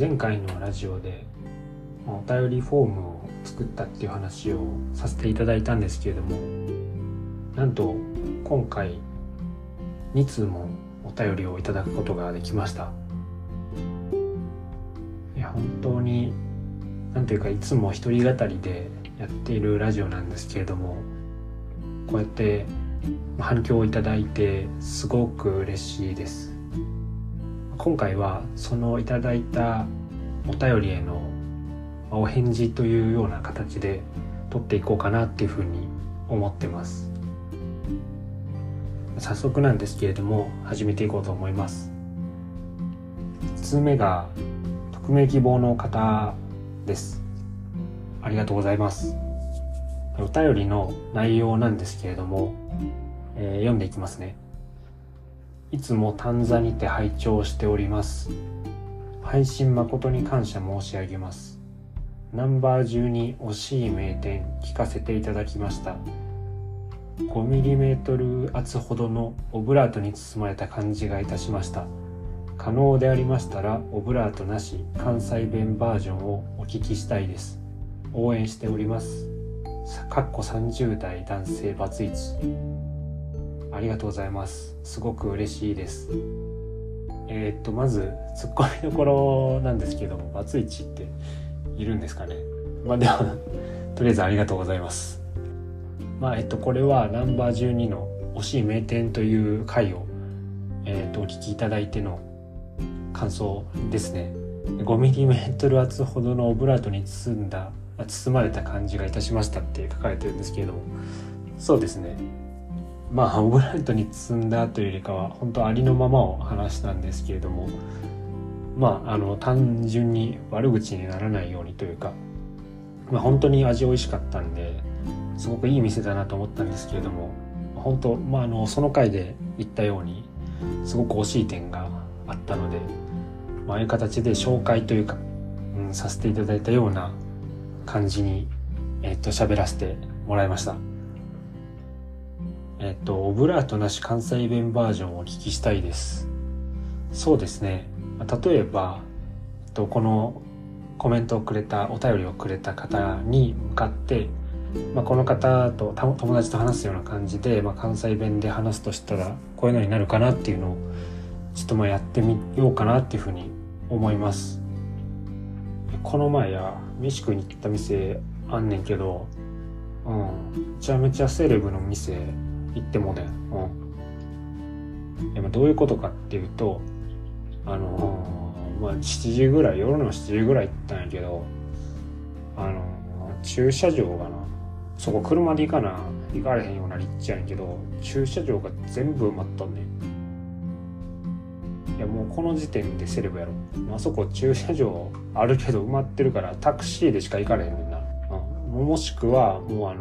前回のラジオでお便りフォームを作ったっていう話をさせていただいたんですけれども、なんと今回2通もお便りをいただくことができました。いや本当になんていうか、いつも一人語りでやっているラジオなんですけれども、こうやって反響をいただいてすごく嬉しいです。今回はそのいただいたお便りへのお返事というような形で撮っていこうかなっていうふうに思ってます。早速なんですけれども始めていこうと思います。1通目が匿名希望の方です。ありがとうございます。お便りの内容なんですけれども、読んでいきますね。いつも短座にて拝聴しております。配信誠に感謝申し上げます。No.12惜しい名店聞かせていただきました。5mm厚ほどのオブラートに包まれた感じがいたしました。可能でありましたらオブラートなし関西弁バージョンをお聞きしたいです。応援しております。30代男性バツイチ。ありがとうございます。すごく嬉しいです。まずツッコミどころなんですけども、バツイチっているんですかね。ではとりあえずありがとうございます。これはNo.12の惜しい名店という回を、お聞きいただいての感想ですね。5mm厚ほどのオブラートに包まれた感じがいたしましたって書かれてるんですけれども、そうですね、オブラートに包んだというよりかは本当ありのままを話したんですけれども、単純に悪口にならないようにというか、本当に味美味しかったんですごくいい店だなと思ったんですけれども、本当、その回で言ったようにすごく惜しい点があったので、ああいう形で紹介というか、させていただいたような感じに喋らせてもらいました。オブラートなし関西弁バージョンをお聞きしたいです。そうですね、例えばこのコメントをくれたお便りをくれた方に向かって、この方と友達と話すような感じで、関西弁で話すとしたらこういうのになるかなっていうのをちょっとやってみようかなっていうふうに思います。この前飯食いに行った店あんねんけど、めちゃめちゃセレブの店行ってもね、どういうことかっていうと、夜の7時ぐらい行ったんやけど、駐車場がな、そこ車で行かれへんような立地やんけど、駐車場が全部埋まったんね。もうこの時点でセレブやろ。あそこ駐車場あるけど埋まってるからタクシーでしか行かれへんねんな、もしくはもう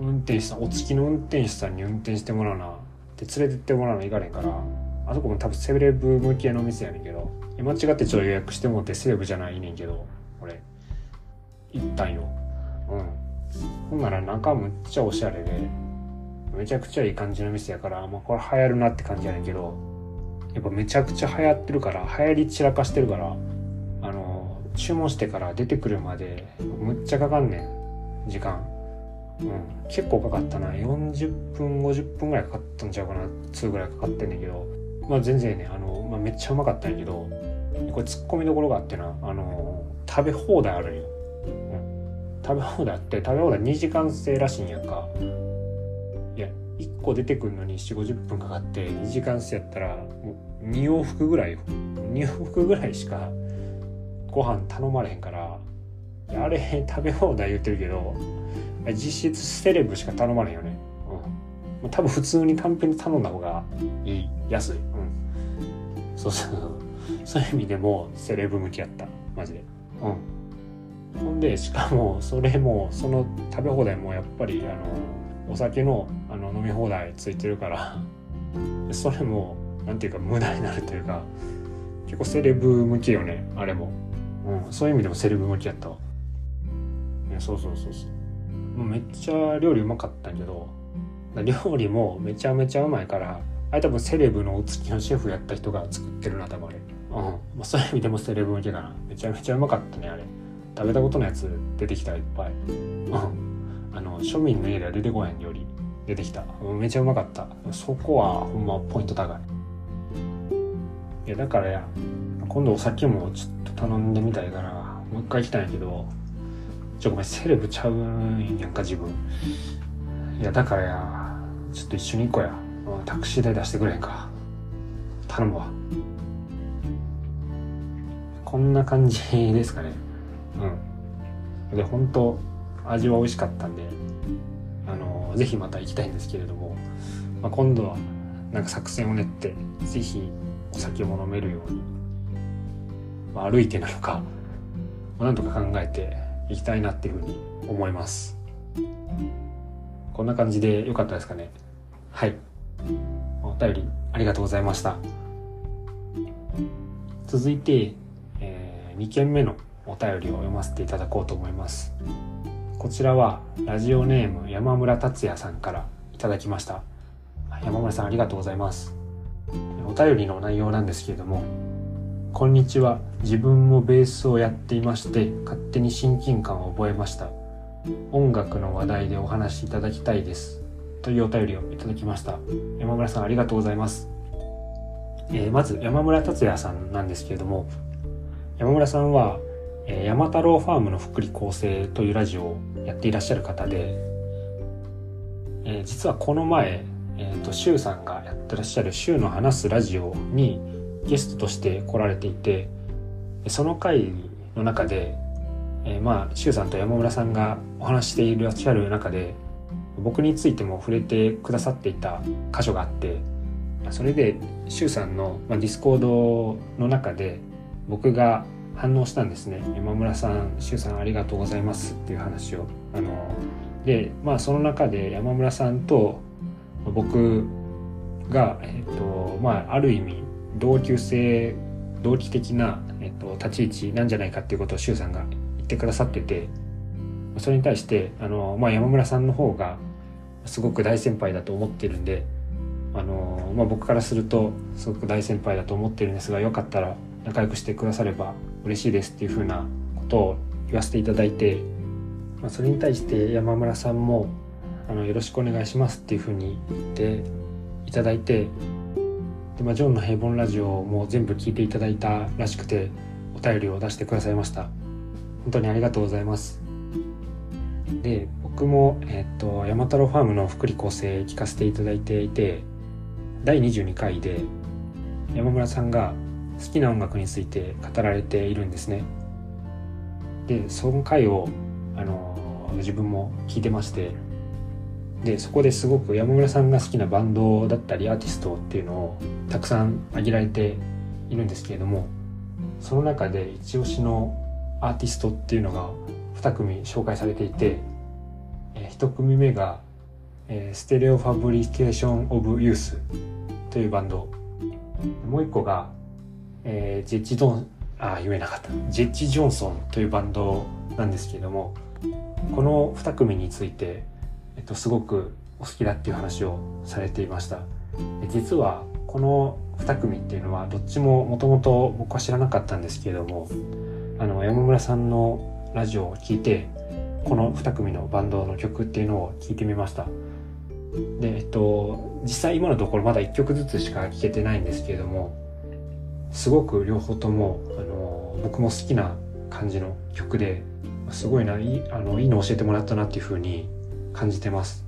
運転手さん、お付きの運転手さんに運転してもらうなで連れてってもらうな行かれへんから、あそこも多分セレブ向けの店やねんけど、間違ってちょっと予約してもってセレブじゃないねんけど、俺行ったんよ。ほんなら中むっちゃおしゃれでめちゃくちゃいい感じの店やから、これ流行るなって感じやねんけど、やっぱめちゃくちゃ流行ってるから、流行り散らかしてるから、注文してから出てくるまでむっちゃかかんねん時間。結構かかったな。40分50分ぐらいかかったんちゃうかな、2ぐらいかかってんねんけど、全然ね、めっちゃうまかったんやけど、これツッコミどころがあってな、食べ放題あるんよ。食べ放題2時間制らしいんやんか。1個出てくるのに 4,50 分かかって、2時間制やったらもう2往復ぐらいしかご飯頼まれへんから、あれ食べ放題言ってるけど実質セレブしか頼まれへんよね。多分普通に単品で頼んだ方がいい、安い。そういう意味でもセレブ向きやった、マジで。ほんでしかもそれもその食べ放題もやっぱりお酒の飲み放題ついてるから、それもなんていうか無駄になるというか、結構セレブ向きよね、あれも。そういう意味でもセレブ向きやったわ。そうめっちゃ料理うまかったんけど、料理もめちゃめちゃうまいから、あれ多分セレブのお付きのシェフやった人が作ってるな、多分あれ。まあ、そういう意味でもセレブ向けだな。めちゃめちゃうまかったねあれ。食べたことのやつ出てきたいっぱい。庶民の家では出てこないより出てきた。めちゃうまかった。そこはほんまポイント高い。いやだからや今度お酒もちょっと頼んでみたいからもう一回来たんやけど、ごめんセレブちゃうんやんか自分。いやだからやちょっと一緒に行こうや。タクシー代出してくれへんか。頼むわ。こんな感じですかね。で本当味は美味しかったんで、ぜひまた行きたいんですけれども、まあ、今度はなんか作戦を練ってぜひお酒も飲めるように、まあ、歩いてなのか、まあ、なんとか考えていきたいなっていうふうに思います。こんな感じで良かったですかね。はい。お便りありがとうございました。続いて、2件目のお便りを読ませていただこうと思います。こちらはラジオネーム山村達也さんからいただきました。山村さんありがとうございます。お便りの内容なんですけれども、こんにちは。自分もベースをやっていまして、勝手に親近感を覚えました。音楽の話題でお話しいただきたいです。というお便りをいただきました。山村さんありがとうございます。まず山村達也さんなんですけれども、山村さんは、山太郎ファームの福利厚生というラジオをやっていらっしゃる方で、実はこの前、シュウさんがやってらっしゃるシュウの話すラジオにゲストとして来られていて、その回の中で、シュウさんと山村さんがお話していらっしゃる中で僕についても触れてくださっていた箇所があって、それでシュウさんのディスコードの中で僕が反応したんですね。山村さん、シュウさんありがとうございますっていう話をで、その中で山村さんと僕が、ある意味同期的な、立ち位置なんじゃないかっていうことをシュウさんが言ってくださってて、それに対して山村さんの方がすごく大先輩だと思ってるんで、僕からするとすごく大先輩だと思ってるんですが、よかったら仲良くしてくだされば嬉しいですっていう風なことを言わせていただいて、それに対して山村さんもよろしくお願いしますっていう風に言っていただいて、で、ジョンの平凡ラジオも全部聞いていただいたらしくてお便りを出してくださいました。本当にありがとうございます。で、僕も、山太郎ファームの福利厚生聞かせていただいていて、第22回で山村さんが好きな音楽について語られているんですね。で、その回を、自分も聞いてまして、で、そこですごく山村さんが好きなバンドだったりアーティストっていうのをたくさん挙げられているんですけれども、その中で一押しのアーティストっていうのが2組紹介されていて、1組目が、ステレオファブリケーションオブユースというバンド、もう1個が、ジェッジ・ジョンソンというバンドなんですけれども、この2組について、すごくお好きだっていう話をされていました。実はこの2組っていうのはどっちももともと僕は知らなかったんですけれども、山村さんのラジオを聞いてこの2組のバンドの曲っていうのを聞いてみました。で、実際今のところまだ1曲ずつしか聴けてないんですけれども、すごく両方とも、僕も好きな感じの曲で、すごいいいの教えてもらったなっていう風に感じてます。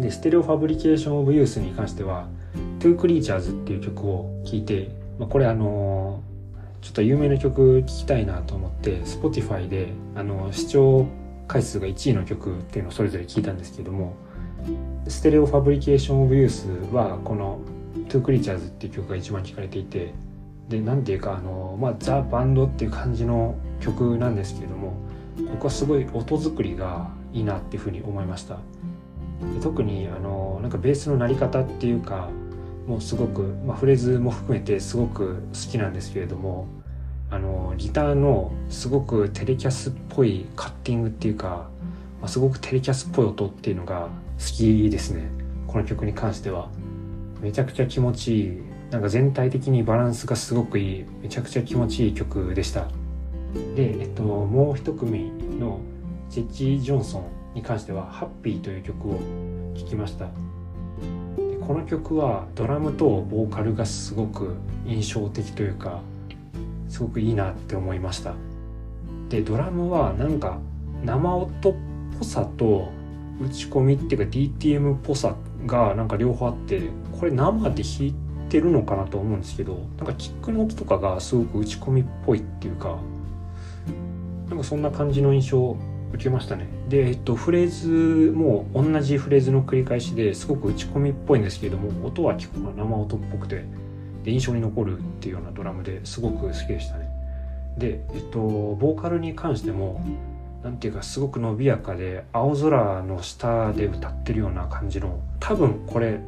で、ステレオファブリケーションオブユースに関してはトゥークリーチャーズっていう曲を聴いて、これちょっと有名な曲聴きたいなと思って Spotify で視聴回数が1位の曲っていうのをそれぞれ聴いたんですけども、ステレオファブリケーションオブユースはこの Two Creatures っていう曲が一番聴かれていて、で、なんていうかザ・バンドっていう感じの曲なんですけれども、僕はすごい音作りがいいなっていうふうに思いました。で、特になんかベースの鳴り方っていうかもうすごく、フレーズも含めてすごく好きなんですけれども、ギターのすごくテレキャスっぽいカッティングっていうか、すごくテレキャスっぽい音っていうのが好きですね。この曲に関してはめちゃくちゃ気持ちいいなんか全体的にバランスがすごくいい、めちゃくちゃ気持ちいい曲でした。で、もう一組のジェッジ・ジョンソンに関してはハッピーという曲を聴きました。でこの曲はドラムとボーカルがすごく印象的というか、すごくいいなって思いました。でドラムはなんか生音っぽさと打ち込みっていうか DTM っぽさがなんか両方あって、これ生で弾いてるのかなと思うんですけど、なんかキックの音とかがすごく打ち込みっぽいっていうか、なんかそんな感じの印象を受けましたね。で、フレーズも同じフレーズの繰り返しですごく打ち込みっぽいんですけれども、音は結構生音っぽくて、で印象に残るっていうようなドラムですごく好きでしたね。で、ボーカルに関してもなんていうかすごく伸びやかで、青空の下で歌ってるような感じの、多分これ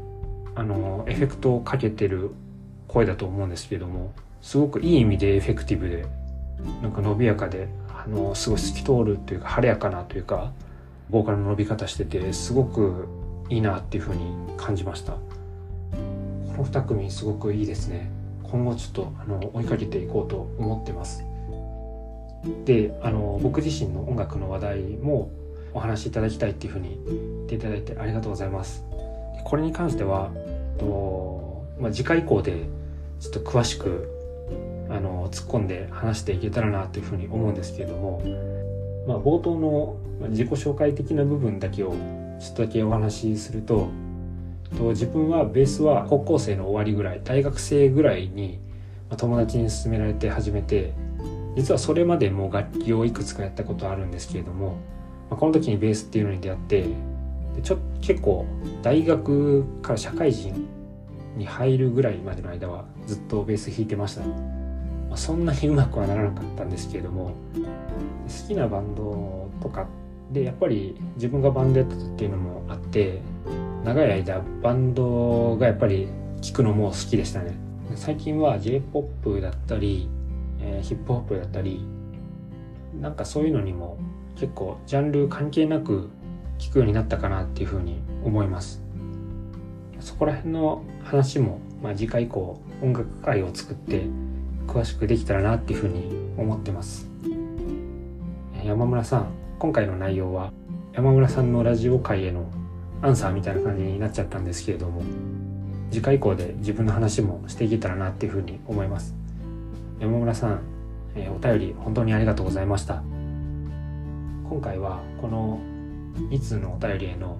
エフェクトをかけてる声だと思うんですけれども、すごくいい意味でエフェクティブで、なんか伸びやかで、すごい透き通るというか晴れやかなというかボーカルの伸び方してて、すごくいいなっていう風に感じました。この2組すごくいいですね。今後ちょっと追いかけていこうと思ってます。で僕自身の音楽の話題もお話しいただきたいっていう風に言っていただいてありがとうございます。これに関しては、次回以降でちょっと詳しく突っ込んで話していけたらなというふうに思うんですけれども、冒頭の自己紹介的な部分だけをちょっとだけお話しすると、自分はベースは高校生の終わりぐらい、大学生ぐらいに友達に勧められて始めて、実はそれまでも楽器をいくつかやったことあるんですけれども、この時にベースっていうのに出会って、結構大学から社会人に入るぐらいまでの間はずっとベース弾いてました。そんなにうまくはならなかったんですけれども、好きなバンドとかで、やっぱり自分がバンドやってたっていうのもあって、長い間バンドがやっぱり聴くのも好きでしたね。最近は J-POP だったり、ヒップホップだったり、なんかそういうのにも結構ジャンル関係なく聴くようになったかなっていうふうに思います。そこら辺の話も、次回以降音楽会を作って詳しくできたらなっていうふうに思ってます。山村さん、今回の内容は山村さんのラジオ界へのアンサーみたいな感じになっちゃったんですけれども、次回以降で自分の話もしていけたらなっていうふうに思います。山村さん、お便り本当にありがとうございました。今回はこの2通のお便りへの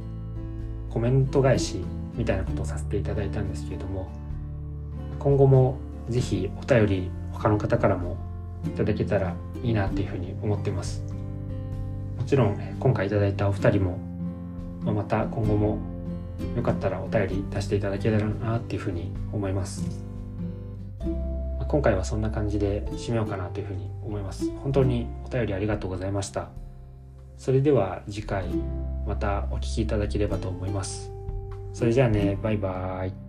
コメント返しみたいなことをさせていただいたんですけれども、今後もぜひお便り他の方からもいただけたらいいなっていうふうに思ってます。もちろん今回いただいたお二人も、また今後もよかったらお便り出していただけたらなっていうふうに思います。今回はそんな感じで締めようかなというふうに思います。本当にお便りありがとうございました。それでは次回またお聞きいただければと思います。それじゃあね、バイバイ。